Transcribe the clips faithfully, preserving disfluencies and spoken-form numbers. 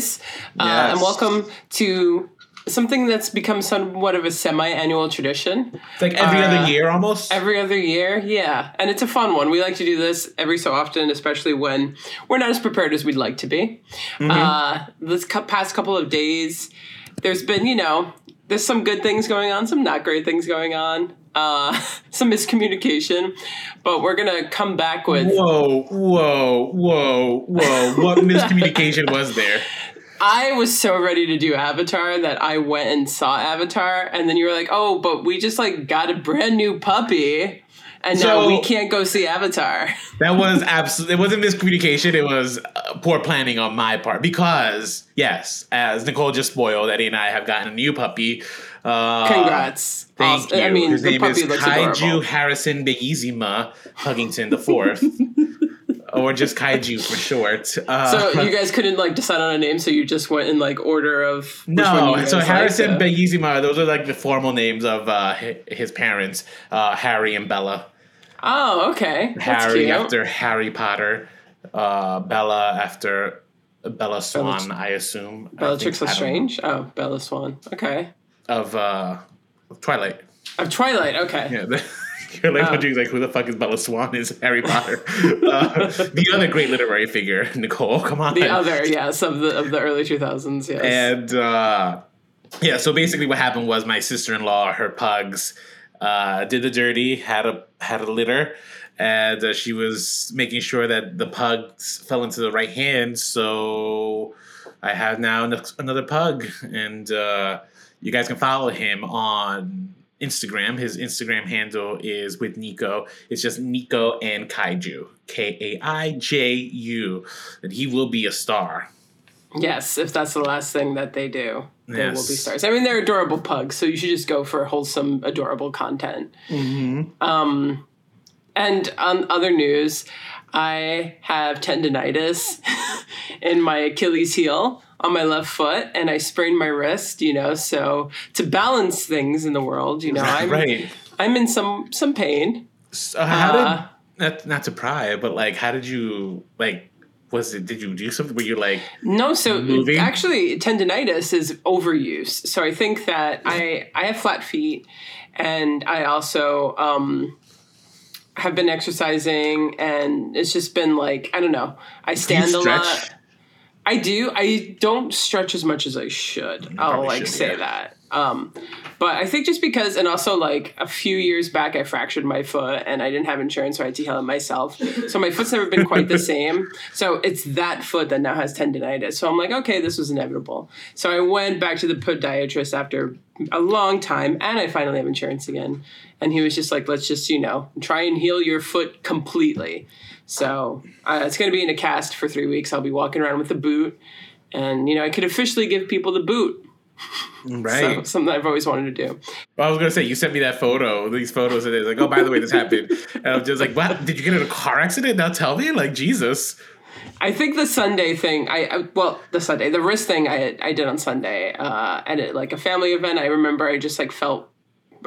guys. Yes. Uh, and welcome to something that's become somewhat of a semi-annual tradition. It's like every uh, other year almost? Every other year, yeah. And it's a fun one. We like to do this every so often, especially when we're not as prepared as we'd like to be. Mm-hmm. Uh, this cu- past couple of days, there's been, you know, there's some good things going on, some not great things going on. Uh, some miscommunication, but we're gonna come back with whoa, whoa, whoa, whoa. What miscommunication was there? I was so ready to do Avatar that I went and saw Avatar, and then you were like, "Oh, but we just like got a brand new puppy, and so now we can't go see Avatar." That was absolutely. It wasn't miscommunication. It was uh, poor planning on my part because yes, as Nicole just spoiled, Eddie and I have gotten a new puppy. Uh, Congrats. Thank awesome. You. I mean, his the name puppy is looks Kaiju adorable. Harrison Begizima Huggington the fourth, or just Kaiju for short. Uh, so you guys couldn't like decide on a name, so you just went in like order of which no. One you so Harrison like, Begizima, those are like the formal names of uh, his parents, uh, Harry and Bella. Oh, okay. That's Harry cute. After Harry Potter, uh, Bella after Bella Swan, Bella, I assume. Bellatrix Lestrange. Oh, Bella Swan. Okay. Of uh, Twilight. Of Twilight, okay. Yeah, you're like, oh. like, who the fuck is Bella Swan? Is Harry Potter? uh, the other great literary figure, Nicole. Come on. The other, yes, of the of the early two thousands. Yes. And uh, yeah, so basically, what happened was my sister-in-law, her pugs, uh, did the dirty, had a had a litter, and uh, she was making sure that the pugs fell into the right hands. So I have now another pug, and. Uh, You guys can follow him on Instagram. His Instagram handle is with Nico. It's just Nico and Kaiju. K A I J U. And he will be a star. Yes, if that's the last thing that they do, they yes. will be stars. I mean, they're adorable pugs, so you should just go for wholesome, adorable content. Mm-hmm. Um, and on other news, I have tendinitis in my Achilles heel. On my left foot, and I sprained my wrist, you know, so to balance things in the world, you know, I'm right. I'm in some some pain. So how uh, did not, not to pry, but like how did you like was it did you do something where you like no so moving? Actually tendinitis is overuse. So I think that I I have flat feet, and I also um have been exercising, and it's just been like, I don't know, I stand a lot. I do. I don't stretch as much as I should. I'll like should, say yeah. that. Um, but I think just because, and also like a few years back, I fractured my foot and I didn't have insurance, so I had to heal it myself. So my foot's never been quite the same. So it's that foot that now has tendinitis. So I'm like, okay, this was inevitable. So I went back to the podiatrist after a long time, and I finally have insurance again. And he was just like, let's just, you know, try and heal your foot completely. So uh, it's going to be in a cast for three weeks. I'll be walking around with a boot, and, you know, I could officially give people the boot. Right. So, something I've always wanted to do. Well, I was going to say, you sent me that photo, these photos, and it's like, oh, by the way, this happened. And I'm just like, what? Did you get in a car accident? Now tell me? Like, Jesus. I think the Sunday thing, I, I well, the Sunday, the wrist thing I I did on Sunday uh, at a, like a family event. I remember I just like felt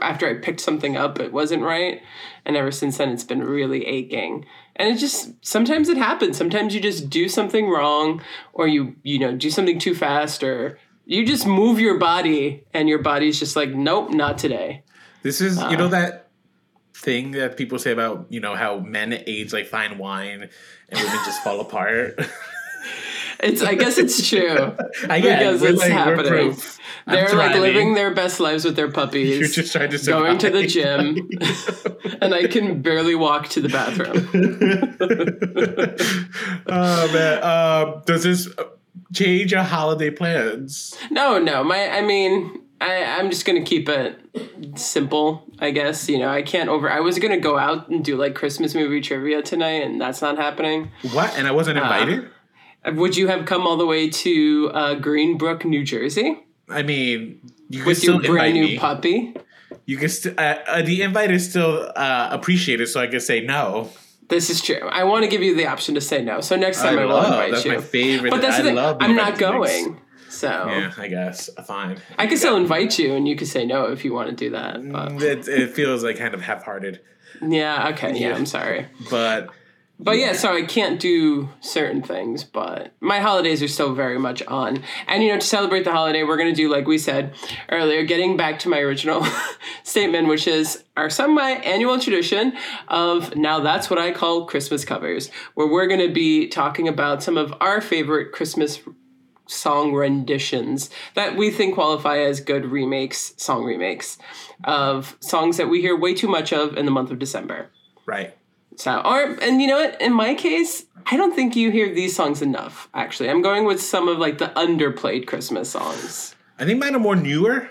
after I picked something up, it wasn't right. And ever since then, it's been really aching. And it just, sometimes it happens. Sometimes you just do something wrong, or you, you know, do something too fast, or you just move your body and your body's just like, nope, not today. This is, uh, you know, that thing that people say about, you know, how men age like fine wine and women just fall apart. It's, I guess it's true. I guess. Because it's like, happening. They're like living their best lives with their puppies. You're just trying to survive. Going to the gym. And I can barely walk to the bathroom. Oh, man. Uh, does this... change your holiday plans? No, no. My, I mean, I, I'm just gonna keep it simple, I guess. You know, I can't over. I was gonna go out and do like Christmas movie trivia tonight, and that's not happening. What? And I wasn't invited? Uh, would you have come all the way to uh, Greenbrook, New Jersey? I mean, you could still invite me. With your brand new puppy. You can. St- uh, uh, the invite is still uh, appreciated, so I can say no. This is true. I want to give you the option to say no. So next time I, I will love, invite that's you. That's my favorite. But that's I the thing. Love I'm not going. So yeah, I guess fine. I can still invite you, and you can say no if you want to do that. It, it feels like kind of half-hearted. Yeah. Okay. Yeah. yeah I'm sorry. But But yeah, so I can't do certain things, but my holidays are still very much on. And, you know, to celebrate the holiday, we're going to do, like we said earlier, getting back to my original statement, which is our semi-annual tradition of Now That's What I Call Christmas Covers, where we're going to be talking about some of our favorite Christmas song renditions that we think qualify as good remakes, song remakes, of songs that we hear way too much of in the month of December. Right. So, or, and you know what, in my case, I don't think you hear these songs enough, actually. I'm going with some of, like, the underplayed Christmas songs. I think mine are more newer.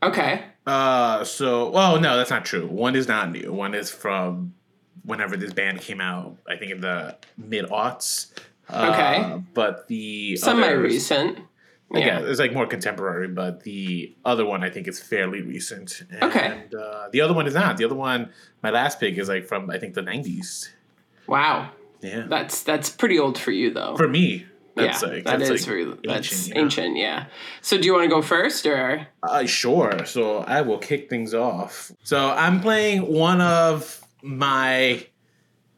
Okay. Uh, so, well, no, that's not true. One is not new. One is from whenever this band came out, I think in the mid-aughts. Okay. Uh, but the semi-recent. Yeah, it's like more contemporary, but the other one I think is fairly recent. And, okay. Uh, the other one is not. The other one, my last pick, is like from I think the nineties. Wow. Yeah. That's that's pretty old for you though. For me, that's yeah, like that that's is like really, ancient, that's you know? ancient. Yeah. So do you want to go first or? Uh, sure. So I will kick things off. So I'm playing one of my.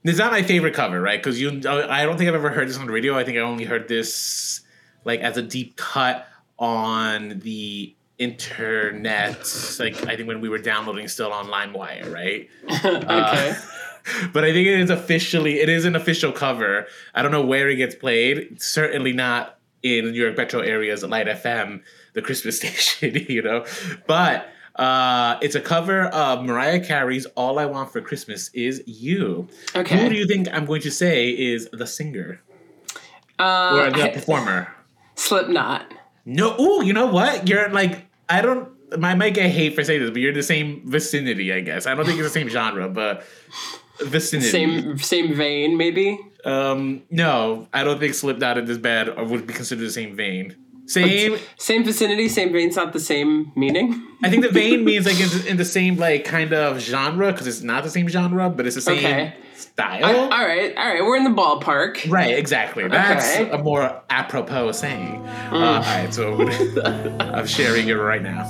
It's not my favorite cover, right? Because you, I don't think I've ever heard this on the radio. I think I only heard this. Like, as a deep cut on the internet, like, I think when we were downloading still on LimeWire, right? Okay. Uh, but I think it is officially, it is an official cover. I don't know where it gets played. It's certainly not in New York Metro area's Light F M, the Christmas station, you know? But uh, it's a cover of Mariah Carey's All I Want for Christmas Is You. Okay. Who do you think I'm going to say is the singer? Uh, or the I, performer? Slipknot. No, ooh, you know what? You're like, I don't, I might get hate for saying this, but you're in the same vicinity, I guess. I don't think it's the same genre, but vicinity. Same same vein, maybe? Um, no, I don't think Slipknot and this band would be considered the same vein. Same. Same vicinity, same vein's not the same meaning? I think the vein means like it's in the same like kind of genre, because it's not the same genre, but it's the same okay. style. I, all right, all right, we're in the ballpark. Right, exactly. That's okay. a more apropos saying. Mm. Uh, all right, so I'm sharing it right now.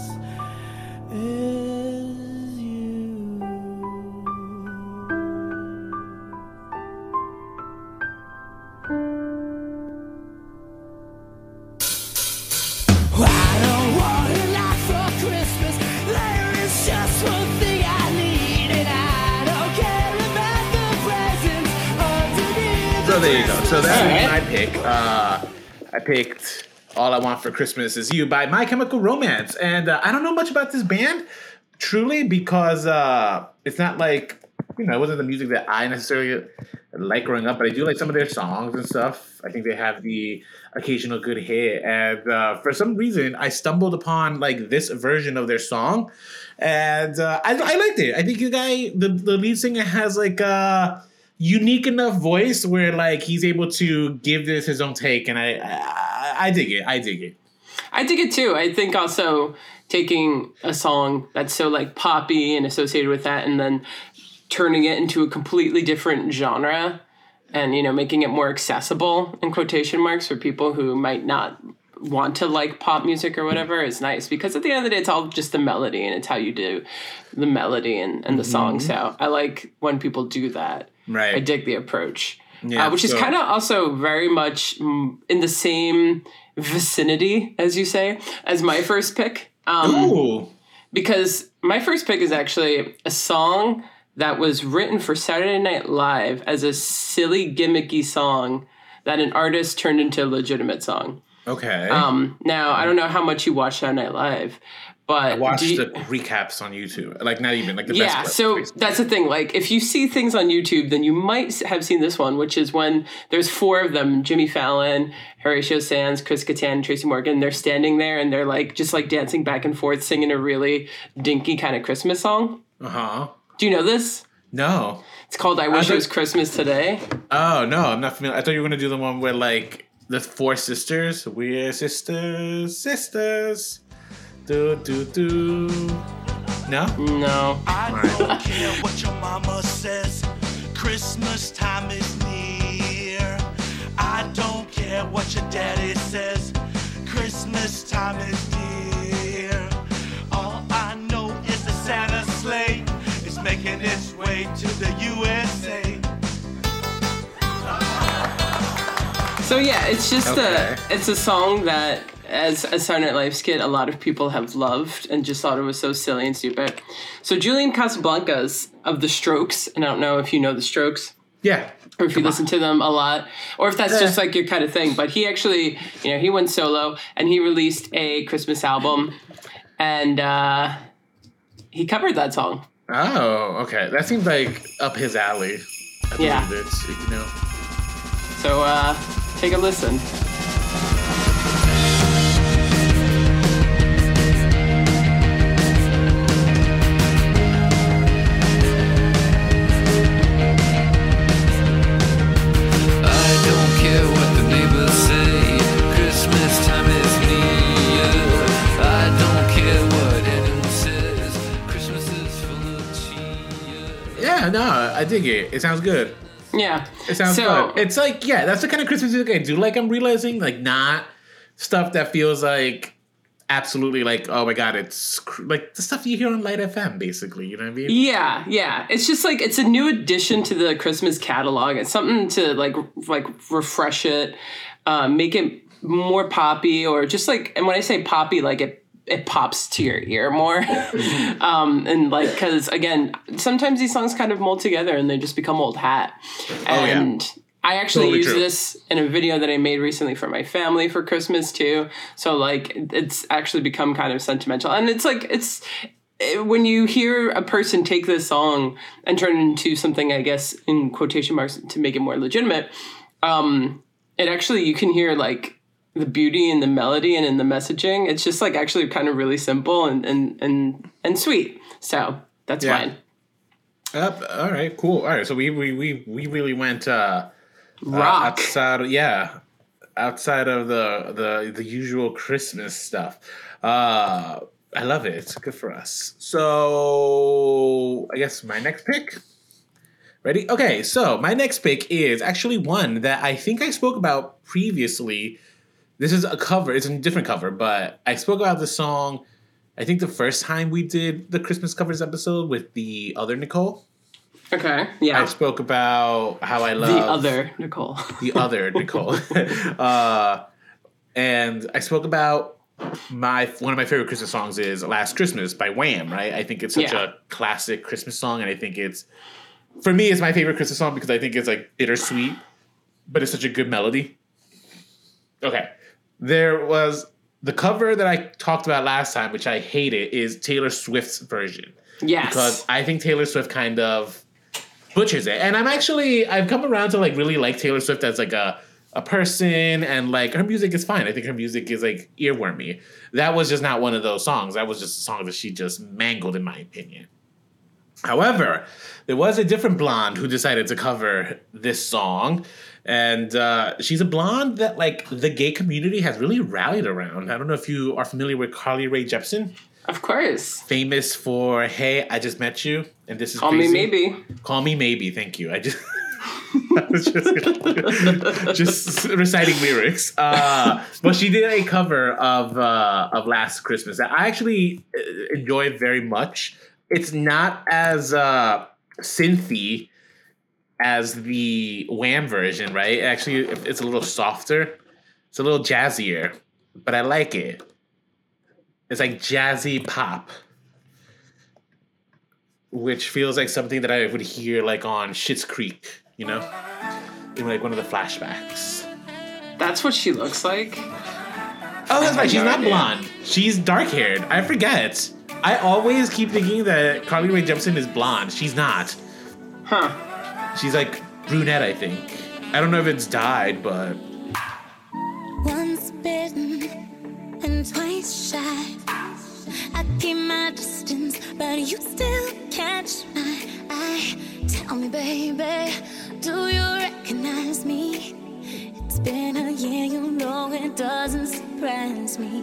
There you go. So that is my pick. Uh, I picked All I Want for Christmas Is You by My Chemical Romance. And uh, I don't know much about this band, truly, because uh, it's not like, you know, it wasn't the music that I necessarily like growing up, but I do like some of their songs and stuff. I think they have the occasional good hit. And uh, for some reason, I stumbled upon, like, this version of their song. And uh, I, I liked it. I think the guy, the, the lead singer has, like, uh, unique enough voice where like he's able to give this his own take, and I, I I dig it. I dig it. I dig it too. I think also taking a song that's so like poppy and associated with that, and then turning it into a completely different genre, and you know making it more accessible in quotation marks for people who might not want to like pop music or whatever is nice, because at the end of the day it's all just the melody and it's how you do the melody and, and the mm-hmm. song. So I like when people do that. Right. I dig the approach, yeah, uh, which so. is kind of also very much in the same vicinity, as you say, as my first pick. Um, Ooh. Because my first pick is actually a song that was written for Saturday Night Live as a silly, gimmicky song that an artist turned into a legitimate song. Okay. Um, now, I don't know how much you watch Saturday Night Live, but I watched you, the recaps on YouTube. Like, not even, like, the yeah, best clips. Yeah, so basically. That's the thing. Like, if you see things on YouTube, then you might have seen this one, which is when there's four of them, Jimmy Fallon, Horatio Sanz, Chris Kattan, Tracy Morgan. They're standing there, and they're, like, just, like, dancing back and forth, singing a really dinky kind of Christmas song. Uh-huh. Do you know this? No. It's called I Wish I It Was Christmas Today. Oh, no, I'm not familiar. I thought you were going to do the one where, like, the four sisters. We're sisters, sisters. Do, do, do. No? No. I don't care what your mama says. Christmas time is near. I don't care what your daddy says. Christmas time is near. All I know is the Santa sleigh is making its way to the U S A. So yeah, it's just okay. a it's a song that as a Saturday Night Live's kid, a lot of people have loved and just thought it was so silly and stupid. So Julian Casablancas of The Strokes, and I don't know if you know The Strokes. Yeah. Or if Come you listen on. to them a lot, or if that's yeah. just like your kind of thing. But he actually, you know, he went solo and he released a Christmas album and uh, he covered that song. Oh, okay. That seems like up his alley. I yeah. believe it's, you know. So uh, take a listen. No, I dig it. It sounds good. Yeah. It sounds so, fun. It's like, yeah, that's the kind of Christmas music I do. Like, I'm realizing, like, not stuff that feels like absolutely like, oh, my God, it's cr- like the stuff you hear on Light F M, basically. You know what I mean? Yeah, yeah. It's just like, it's a new addition to the Christmas catalog. It's something to, like, like refresh it, um, make it more poppy or just like, and when I say poppy, like it It pops to your ear more. um, and like, because again, sometimes these songs kind of mold together and they just become old hat. And oh, yeah. I actually totally use true. this in a video that I made recently for my family for Christmas too. So like, it's actually become kind of sentimental. And it's like, it's it, when you hear a person take this song and turn it into something, I guess, in quotation marks to make it more legitimate, um, it actually, you can hear like, the beauty and the melody and in the messaging. It's just like actually kind of really simple and, and, and, and sweet. So that's yeah. fine. Up. Uh, all right, cool. All right. So we, we, we, we really went, uh, rock uh, outside. Of, yeah. Outside of the, the, the usual Christmas stuff. Uh, I love it. It's good for us. So I guess my next pick. Ready? Okay. So my next pick is actually one that I think I spoke about previously. This is a cover. It's a different cover, but I spoke about the song, I think the first time we did the Christmas covers episode with the other Nicole. Okay, yeah. I spoke about how I love... The other Nicole. The other Nicole. uh, and I spoke about my one of my favorite Christmas songs is Last Christmas by Wham, right? I think it's such yeah. a classic Christmas song, and I think it's... For me, it's my favorite Christmas song because I think it's, like, bittersweet, but it's such a good melody. Okay. There was the cover that I talked about last time, which I hated, is Taylor Swift's version. Yes. Because I think Taylor Swift kind of butchers it. And I'm actually, I've come around to like really like Taylor Swift as like a, a person, and like her music is fine. I think her music is like earwormy. That was just not one of those songs. That was just a song that she just mangled, in my opinion. However, there was a different blonde who decided to cover this song. And uh, she's a blonde that, like, the gay community has really rallied around. I don't know if you are familiar with Carly Rae Jepsen. Of course. Famous for, hey, I just met you, and this is Call crazy. Me Maybe. Call Me Maybe, thank you. I just I was just, just reciting lyrics. Uh, but she did a cover of uh, of Last Christmas that I actually enjoyed very much. It's not as uh, synthy as the Wham version, right? Actually, it's a little softer. It's a little jazzier, but I like it. It's like jazzy pop, which feels like something that I would hear like on Schitt's Creek, you know? In like one of the flashbacks. That's what she looks like? Oh, that's right. She's not blonde. She's dark-haired. I forget. I always keep thinking that Carly Rae Jepsen is blonde. She's not. Huh. She's like brunette, I think. I don't know if it's dyed, but... Once bitten and twice shy. I keep my distance, but you still catch my eye. Tell me, baby, do you recognize me? It's been a year, you know it doesn't surprise me.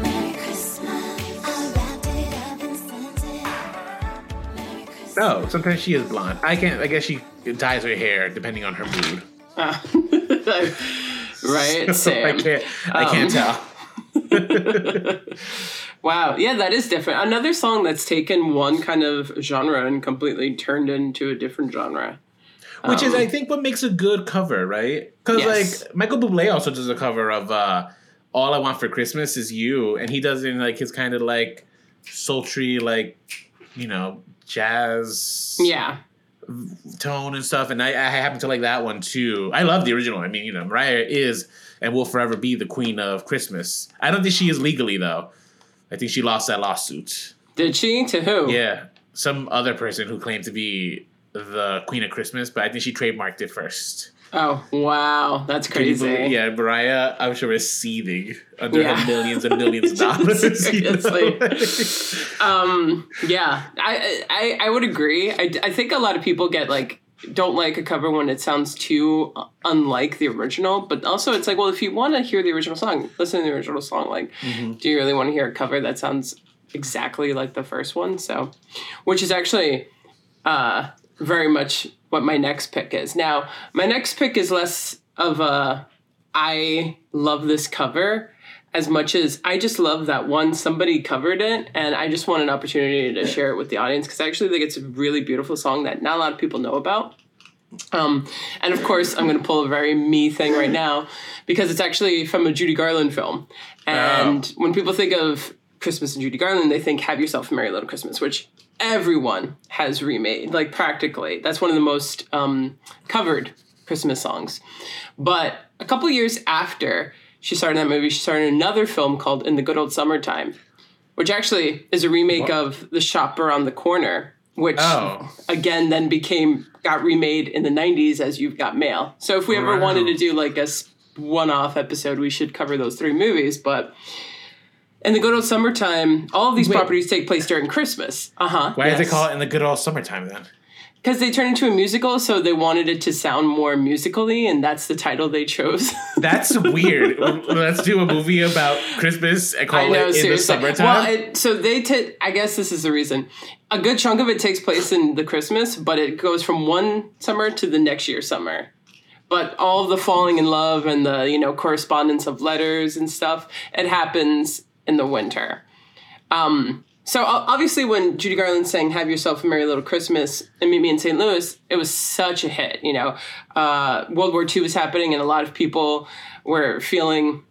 Merry Christmas. I wrapped it up and sent it out. Merry Christmas. Oh, sometimes she is blonde. I can't, I guess she dyes her hair depending on her mood. Uh, right, so same. I can't, I um. can't tell. Wow, yeah, that is different. Another song that's taken one kind of genre and completely turned into a different genre. Which um, is, I think, what makes a good cover, right? Because, yes. like, Michael Bublé also does a cover of uh, All I Want for Christmas Is You, and he does it in, like, his kind of, like, sultry, like, you know, jazz yeah. tone and stuff. And I, I happen to like that one, too. I love the original. I mean, you know, Mariah is and will forever be the queen of Christmas. I don't think she is legally, though. I think she lost that lawsuit. Did she? To who? Yeah. Some other person who claimed to be the Queen of Christmas, but I think she trademarked it first. Oh, wow. That's crazy. Believe, yeah, Mariah, I'm sure, is seething under yeah. her millions and millions of dollars. Seriously. You know? um, yeah, I, I I would agree. I, I think a lot of people get like don't like a cover when it sounds too unlike the original, but also it's like, well, if you want to hear the original song, listen to the original song. Like, mm-hmm. do you really want to hear a cover that sounds exactly like the first one? So, which is actually... Uh, very much what my next pick is. Now, my next pick is less of a I love this cover as much as I just love that one. Somebody covered it, and I just want an opportunity to share it with the audience because I actually think it's a really beautiful song that not a lot of people know about. Um, and, of course, I'm going to pull a very me thing right now because it's actually from a Judy Garland film. And wow. when people think of Christmas and Judy Garland, they think Have Yourself a Merry Little Christmas, which everyone has remade, like practically. That's one of the most um, covered Christmas songs. But a couple years after she started that movie, she started another film called In the Good Old Summertime, which actually is a remake what? of The Shop Around the Corner, which oh. again then became, got remade in the nineties as You've Got Mail. So if we ever wow. wanted to do like a one-off episode, we should cover those three movies, but... In the Good Old Summertime, all of these Wait. properties take place during Christmas. Uh-huh. Why yes. did they call it In the Good Old Summertime then? Because they turned into a musical, so they wanted it to sound more musically, and that's the title they chose. That's weird. Let's do a movie about Christmas and call I know, it seriously. In the Summertime. Well, it, so they t- I guess this is the reason. A good chunk of it takes place in the Christmas, but it goes from one summer to the next year's summer. But all the falling in love and the, you know, correspondence of letters and stuff, it happens... in the winter. Um, so obviously when Judy Garland sang Have Yourself a Merry Little Christmas and Meet Me in Saint Louis, it was such a hit, you know. Uh, World War Two was happening and a lot of people were feeling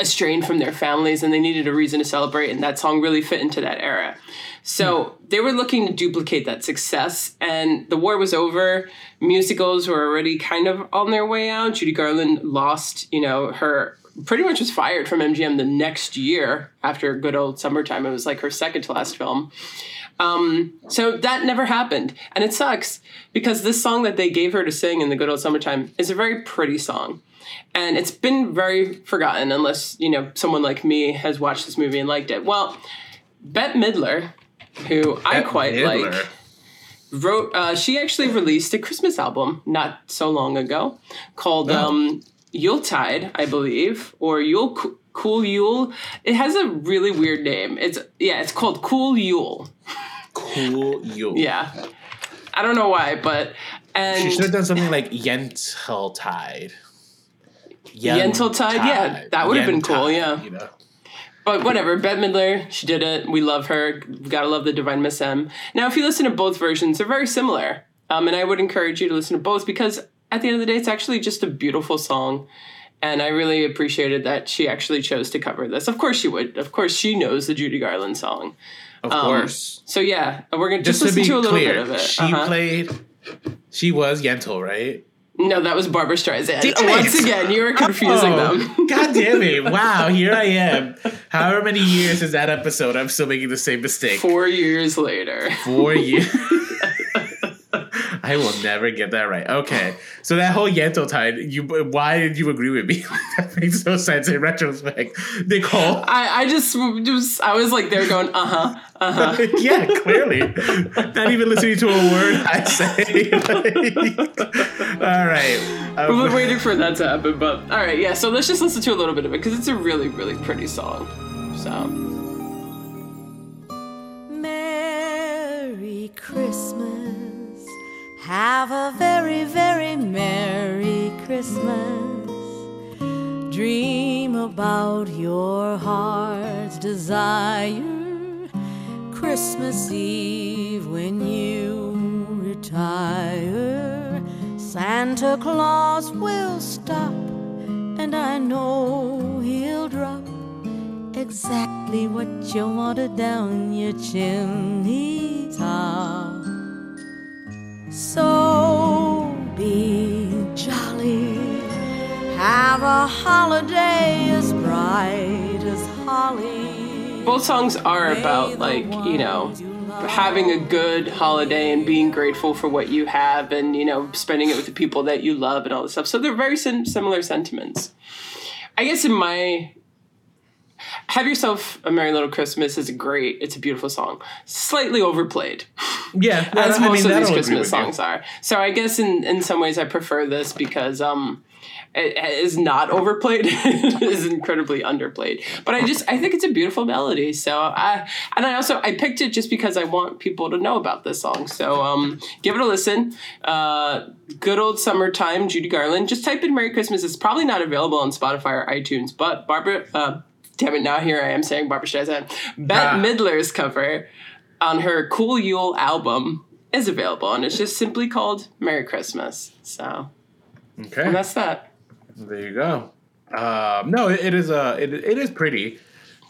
estranged from their families and they needed a reason to celebrate, and that song really fit into that era. So they were looking to duplicate that success, and the war was over. Musicals were already kind of on their way out. Judy Garland lost, you know, her... pretty much was fired from M G M the next year after Good Old Summertime. It was like her second to last film. Um, so that never happened. And it sucks because this song that they gave her to sing in the Good Old Summertime is a very pretty song. And it's been very forgotten unless, you know, someone like me has watched this movie and liked it. Well, Bette Midler, who Bette I quite Midler. like... wrote. Uh, she actually released a Christmas album not so long ago called... Oh. Um, Yuletide, I believe, or Yule, Cool Yule. It has a really weird name. It's yeah, it's called Cool Yule. Cool Yule. Yeah, I don't know why, but and she should have done something like Yenteltide. Yenteltide, yeah, that would have been cool. Yeah, you know. But whatever, Bette Midler, she did it. We love her. We gotta love the Divine Miss M. Now, if you listen to both versions, they're very similar, um, and I would encourage you to listen to both because. At the end of the day, it's actually just a beautiful song. And I really appreciated that she actually chose to cover this. Of course she would. Of course she knows the Judy Garland song. Of um, course. So yeah, we're going to just listen to, to a little clear, bit of it. She uh-huh. played, she was Yentl, right? No, that was Barbra Streisand. Did Once it? again, you were confusing oh, them. God damn it. Wow, here I am. However many years is that episode, I'm still making the same mistake. Four years later. Four years. I will never get that right. Okay. So that whole Yenteltide, you why did you agree with me? That makes no sense in retrospect. Nicole. I, I just, just, I was like there going, uh-huh, uh-huh. Yeah, clearly. Not even listening to a word I say. Like, all right. Um, We've been waiting for that to happen, but all right, yeah. So let's just listen to a little bit of it because it's a really, really pretty song. So. Merry Christmas. Have a very, very Merry Christmas. Dream about your heart's desire. Christmas Eve when you retire. Santa Claus will stop, and I know he'll drop exactly what you wanted down your chimney top. So be jolly, have a holiday as bright as holly. Both songs are about, like, you know, having a good holiday and being grateful for what you have and, you know, spending it with the people that you love and all this stuff. So they're very sim- similar sentiments. I guess in my... Have Yourself a Merry Little Christmas is great. It's a beautiful song. Slightly overplayed. Yeah. No, as I most mean, of these Christmas songs you. Are. So I guess in, in some ways I prefer this because um, it, it is not overplayed. It is incredibly underplayed. But I just, I think it's a beautiful melody. So I, and I also, I picked it just because I want people to know about this song. So um, give it a listen. Uh, good old summertime, Judy Garland. Just type in Merry Christmas. It's probably not available on Spotify or iTunes, but Barbara... Uh, Damn it, now here I am saying Barbra Streisand. Bette ah. Midler's cover on her Cool Yule album is available, and it's just simply called Merry Christmas. So, okay. And that's that. There you go. Um, no, it, it is uh, it, it is pretty.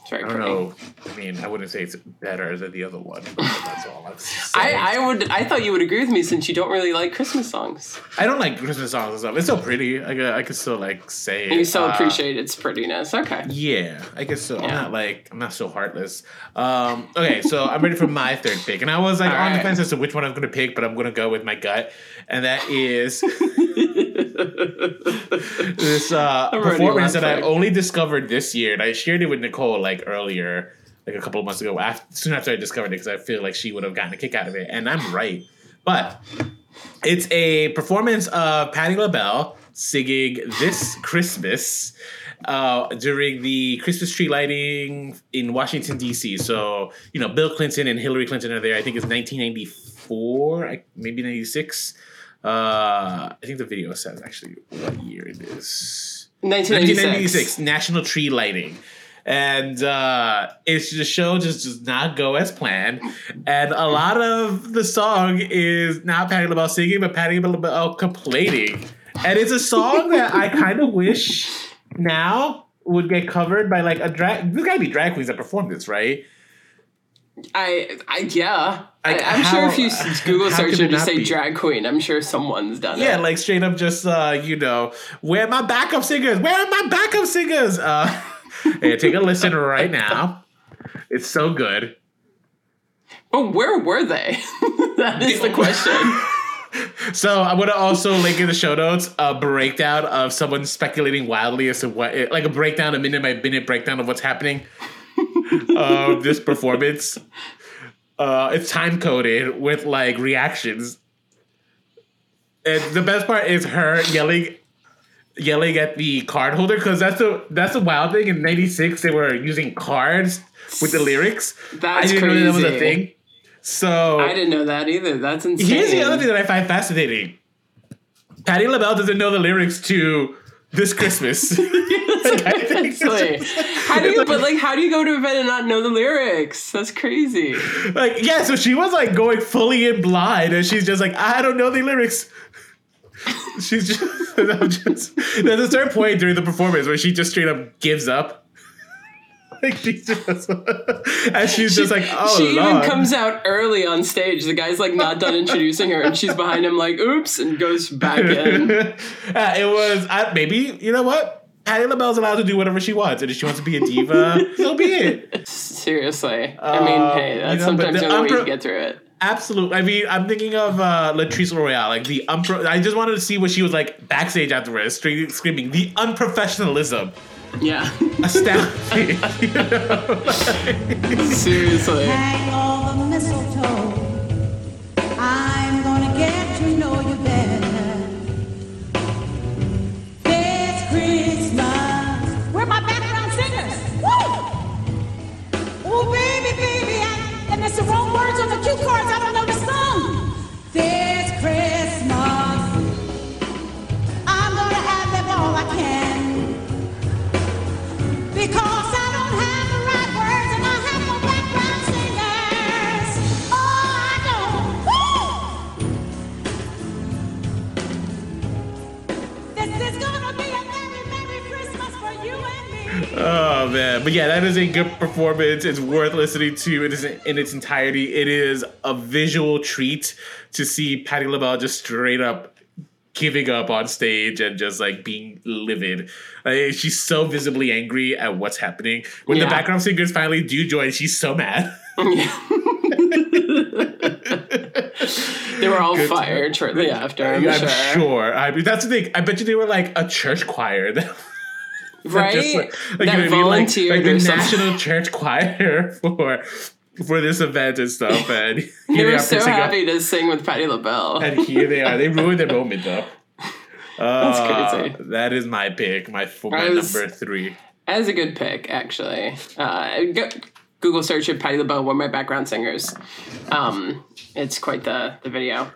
It's very I don't pretty. know. I mean, I wouldn't say it's better than the other one. But that's all I'm saying. I, I, would, I thought you would agree with me since you don't really like Christmas songs. I don't like Christmas songs and stuff. It's so pretty. I, I could still, like, say it. You still uh, appreciate its prettiness. Okay. Yeah. I guess so. Yeah. I'm not, like, I'm not so heartless. Um, okay, so I'm ready for my third pick. And I was, like, all on right. the fence as to which one I'm going to pick, but I'm going to go with my gut. And that is... this uh, performance that I only discovered this year, and I shared it with Nicole like earlier, like a couple of months ago, after, soon after I discovered it, because I feel like she would have gotten a kick out of it, and I'm right. But it's a performance of Patti LaBelle singing This Christmas uh, during the Christmas tree lighting in Washington, D C. So, you know, Bill Clinton and Hillary Clinton are there. I think it's nineteen ninety-four, maybe ninety-six. Uh, I think the video says actually what year it is. nineteen ninety-six. nineteen ninety-six National Tree Lighting. And uh, it's the show just does not go as planned. And a lot of the song is not Patti LaBelle singing, but Patti LaBelle complaining. And it's a song that I kind of wish now would get covered by like a drag. There's got to be drag queens that perform this, right? I, I yeah. Like I, I'm how, sure if you Google search and just say be? drag queen, I'm sure someone's done yeah, it. Yeah, like straight up just, uh, you know, where are my backup singers? Where are my backup singers? Uh, hey, take a listen right now. It's so good. But where were they? That is the question. So I'm going to also link in the show notes a breakdown of someone speculating wildly as to what, it, like a breakdown, a minute by minute breakdown of what's happening of uh, this performance. Uh, it's time coded with like reactions, and the best part is her yelling, yelling at the card holder, because that's the that's the wild thing. In ninety-six, they were using cards with the lyrics. That's I didn't crazy. know that was a thing. So I didn't know that either. That's insane. Here's the other thing that I find fascinating: Patti LaBelle doesn't know the lyrics to This Christmas. Like, how do you but like how do you go to an event and not know the lyrics? That's crazy. Like, yeah, so she was like going fully in blind, and she's just like, I don't know the lyrics. She's just, just there's a certain point during the performance where she just straight up gives up. Like she's just and she's she, just like, oh, she Lord. Even comes out early on stage. The guy's like not done introducing her, and she's behind him like, oops, and goes back in. Uh, it was uh, maybe you know what? Patti LaBelle's allowed to do whatever she wants, and if she wants to be a diva, so be it. Seriously. I mean, um, hey, that's you know, sometimes the only umpro- way you get through it. Absolutely. I mean, I'm thinking of uh, Latrice Royale, like the unpro- I just wanted to see what she was like backstage afterwards, screaming, the unprofessionalism. Yeah. Astounding. You know? Like, seriously. Hang all the mistletoe. I'm gonna get to know you better. It's the wrong words on the cue cards. I don't know the song. This Christmas, I'm gonna have them all I can. Because I don't have the right words and I have no background singers. Oh, I know. Woo! Uh, but yeah, that is a good performance. It's worth listening to. It is in its entirety. It is a visual treat to see Patti LaBelle just straight up giving up on stage and just like being livid. Like, she's so visibly angry at what's happening. When yeah. the background singers finally do join, she's so mad. They were all good fired shortly after. I'm, I'm sure. sure. I mean, that's the thing. I bet you they were like a church choir. That, right? Just like, like, that you know, volunteered like, like the national something. Church choir for for this event and stuff. And they were they so happy up. to sing with Patti LaBelle. And here they are. They ruined their moment, though. That's uh, crazy. That is my pick. My, my was, number three. That is a good pick, actually. Uh, go, Google search of Patti LaBelle, one of my background singers. Um, it's quite the, the video.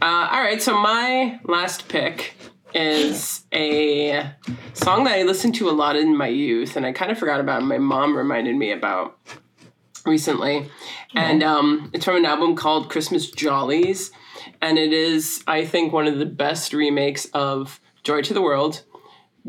Uh, all right, so my last pick is a song that I listened to a lot in my youth, and I kind of forgot about it. My mom reminded me about recently. And um, it's from an album called Christmas Jollies, and it is, I think, one of the best remakes of Joy to the World,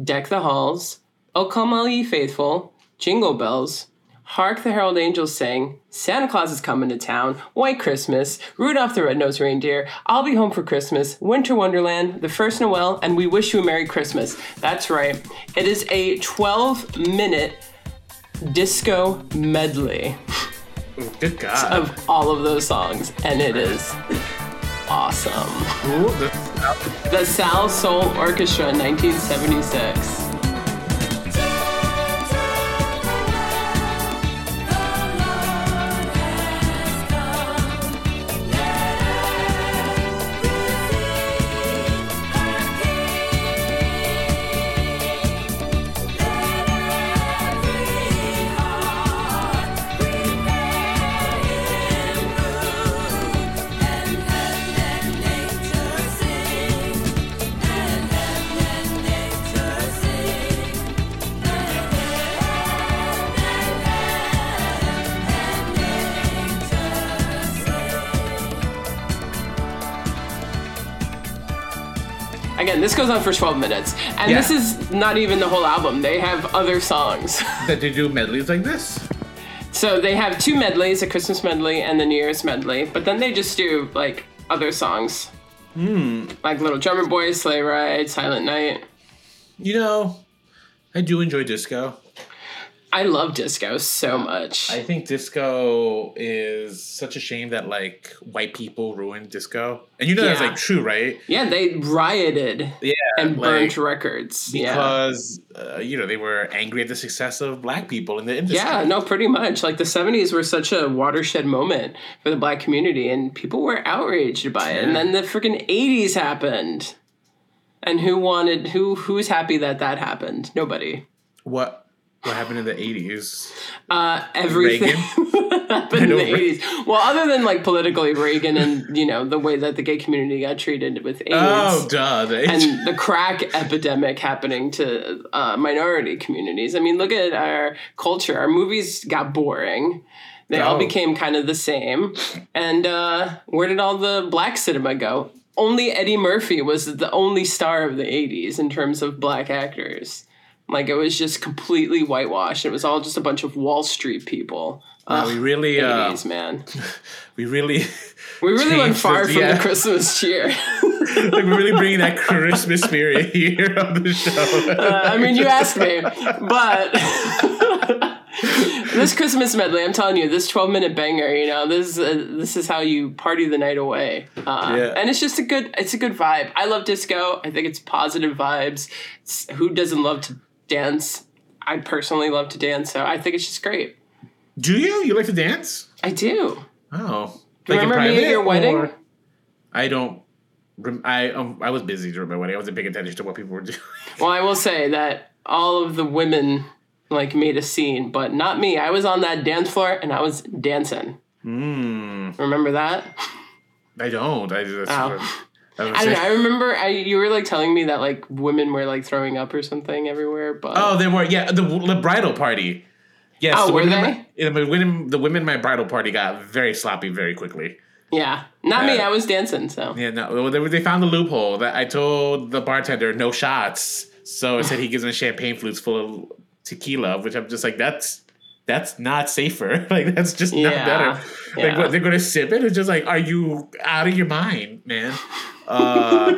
Deck the Halls, O Come All Ye Faithful, Jingle Bells, Hark the Herald Angels Sing, Santa Claus is Coming to Town, White Christmas, Rudolph the Red-Nosed Reindeer, I'll Be Home for Christmas, Winter Wonderland, The First Noel, and We Wish You a Merry Christmas. That's right. It is a twelve-minute disco medley. Good God. Of all of those songs, and it is awesome. Ooh, the-, the Sal Soul Orchestra, nineteen seventy-six. Again, this goes on for twelve minutes. And yeah. this is not even the whole album. They have other songs. That they do medleys like this? So they have two medleys, a Christmas medley and the New Year's medley. But then they just do, like, other songs. Hmm. Like Little Drummer Boy, Sleigh Ride, Silent Night. You know, I do enjoy disco. I love disco so much. I think disco is such a shame that, like, white people ruined disco. And you know yeah. that's, like, true, right? Yeah, they rioted yeah, and like, burnt records. Because, yeah. uh, you know, they were angry at the success of black people in the industry. Yeah, no, pretty much. Like, the seventies were such a watershed moment for the black community, and people were outraged by it. Yeah. And then the freaking eighties happened. And who wanted, who who's happy that that happened? Nobody. What? What happened in the eighties? Uh, everything happened in the eighties. Well, other than, like, politically Reagan and, you know, the way that the gay community got treated with AIDS. Oh, duh. The and the crack epidemic happening to uh, minority communities. I mean, look at our culture. Our movies got boring. They oh. all became kind of the same. And uh, where did all the black cinema go? Only Eddie Murphy was the only star of the eighties in terms of black actors. Like, it was just completely whitewashed. It was all just a bunch of Wall Street people. Wow, Ugh, we really, eighties, uh, man. We really, we really went far the, from yeah. the Christmas cheer. Like, we're really bringing that Christmas spirit here on the show. Uh, I mean, you asked me, but. This Christmas medley, I'm telling you, this twelve-minute banger, you know, this is uh, this is how you party the night away, uh, yeah. and it's just a good, it's a good vibe. I love disco. I think it's positive vibes. It's, who doesn't love to dance? I personally love to dance, so I think it's just great. Do you? You like to dance? I do. Oh, do you like remember me at your wedding? Or... I don't. I um, I was busy during my wedding. I wasn't paying attention to what people were doing. Well, I will say that all of the women. Like made a scene, but not me. I was on that dance floor and I was dancing. Mm. Remember that? I don't. I just. Oh. I, I don't know. I remember I, you were like telling me that like women were like throwing up or something everywhere. But oh, they were. Yeah, the, the bridal party. Yes. Oh, the were they? The women, the women, my bridal party got very sloppy very quickly. Yeah, not uh, me. I was dancing. So yeah, no. They, they found the loophole that I told the bartender no shots. So it said he gives them champagne flutes full of. tequila, which I'm just like, that's that's not safer. Like, that's just yeah. not better. Yeah. Like, what, they're going to sip it? It's just like, are you out of your mind, man? Uh,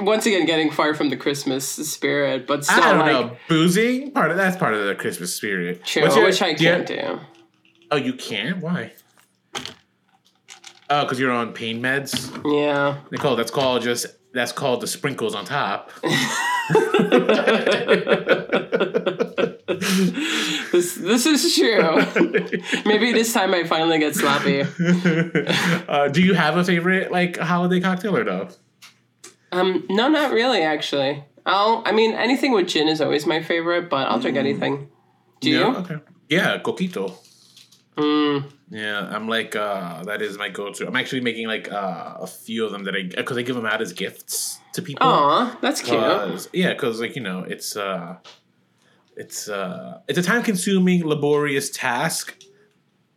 Once again, getting far from the Christmas spirit, but still, I don't like, know. Boozing? Part of, that's part of the Christmas spirit. True, your, which I can't yeah. do. Oh, you can't? Why? Oh, because you're on pain meds? Yeah. Nicole, that's called just, that's called the sprinkles on top. This this is true. Maybe this time I finally get sloppy. Uh, do you have a favorite, like, holiday cocktail or no? Um, no, not really, actually. I'll, I mean, anything with gin is always my favorite, but I'll drink mm. anything. Do yeah, you? Okay. Yeah, coquito. Mm. Yeah, I'm like, uh, that is my go-to. I'm actually making, like, uh, a few of them that I, because I give them out as gifts to people. Aw, that's cute. Cause, yeah, because, like, you know, it's, uh, it's, uh, it's a time-consuming, laborious task,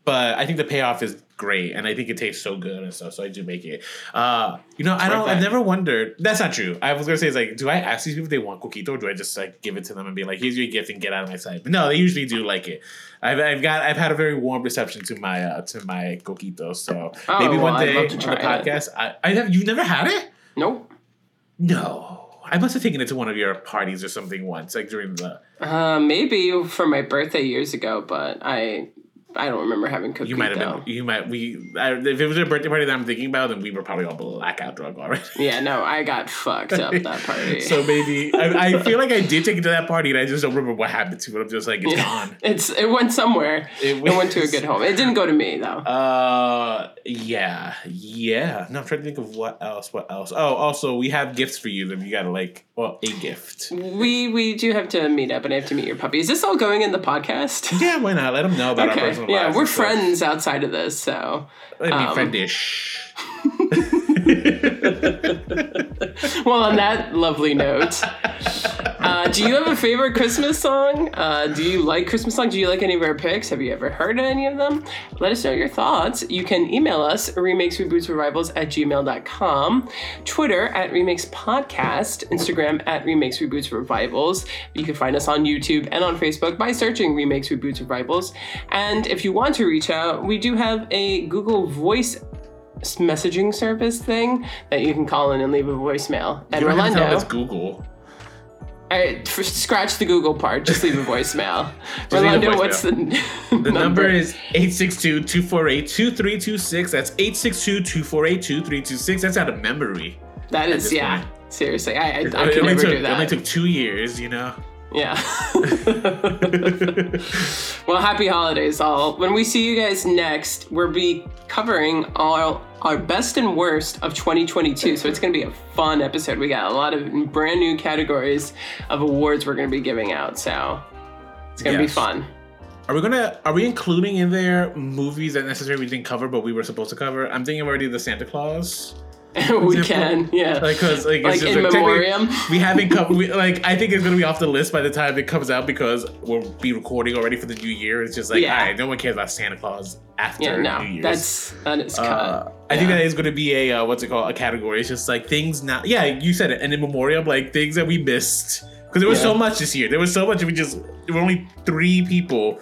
but I think the payoff is great, and I think it tastes so good and stuff, so I do make it. Uh, you know, I don't, I've never wondered, that's not true. I was going to say, it's like, do I ask these people if they want coquito, or do I just, like, give it to them and be like, here's your gift and get out of my sight? But no, they usually do like it. I've, I've got, I've had a very warm reception to my, uh, to my coquito, so oh, maybe well, one day on the podcast, I, I have, you've never had it? Nope. No. I must have taken it to one of your parties or something once, like during the... Uh, maybe for my birthday years ago, but I I don't remember having coquito. You might have been... You might, we, I, if it was a birthday party that I'm thinking about, then we were probably all blackout drunk already. Yeah, no, I got fucked up that party. So maybe... I, I feel like I did take it to that party, and I just don't remember what happened to it. I'm just like, it's yeah, gone. It's, it went somewhere. It, was, it went to a good home. It didn't go to me, though. Uh... Yeah, yeah. No, I'm trying to think of what else, what else. Oh, also, we have gifts for you that you gotta, like, well, a gift. We we do have to meet up, and I have to meet your puppy. Is this all going in the podcast? Yeah, why not? Let them know about okay. our personal yeah, lives. Yeah, we're friends stuff. outside of this, so. Let um, me friendish. Well, on that lovely note, uh, do you have a favorite Christmas song? Uh, do you like Christmas songs? Do you like any of our picks? Have you ever heard of any of them? Let us know your thoughts. You can email us, remakes reboots revivals at gmail dot com, Twitter at remakes podcast, Instagram at remakes reboots revivals. You can find us on YouTube and on Facebook by searching Remakes Reboots Revivals. And if you want to reach out, we do have a Google Voice messaging service thing that you can call in and leave a voicemail. And Rolando, it's Google. I for, scratch the Google part. Just leave a voicemail. Rolando, what's the the number? number is eight six two, two four eight, two three two six. That's eight six two, two four eight, two three two six. That's out of memory. That is yeah. Point. Seriously, I I, I can it never took, do that. It only took two years, you know. Yeah. Well, happy holidays all. When we see you guys next, we'll be covering all our best and worst of twenty twenty-two. So it's going to be a fun episode. We got a lot of brand new categories of awards we're going to be giving out. So it's going to yes. be fun. Are we gonna? Are we including in there movies that necessarily we didn't cover but we were supposed to cover? I'm thinking already the Santa Claus. we example. can, yeah. Like, like, like it's just, in like, memoriam. We haven't come. We, like, I think it's gonna be off the list by the time it comes out because we'll be recording already for the new year. It's just like, yeah. all right, no one cares about Santa Claus after yeah, no, New Year's. That's that is cut. Uh, yeah. I think that is gonna be a uh, what's it called? A category. It's just like things not. Yeah, you said it. And in memoriam, like things that we missed because there was yeah. so much this year. There was so much. We just there were only three people.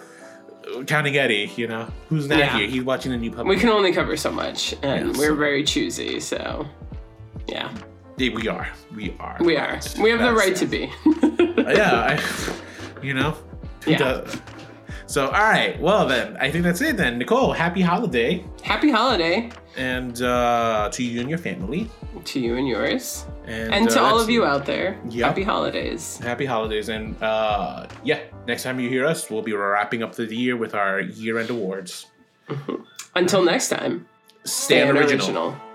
Counting Eddie, you know, who's not yeah. here. He's watching the new puppy. We can only cover so much, and yes. we're very choosy. So, yeah, yeah we are. We are. We are. We have That's the right yes. to be. uh, yeah, I, you know. Yeah. Does? So, all right. Well, then, I think that's it then. Nicole, happy holiday. Happy holiday. And uh, to you and your family. To you and yours. And, and to uh, all of you out there. Yep. Happy holidays. Happy holidays. And uh, yeah, next time you hear us, we'll be wrapping up the year with our year-end awards. Mm-hmm. Until next time. Stay, stay original. original.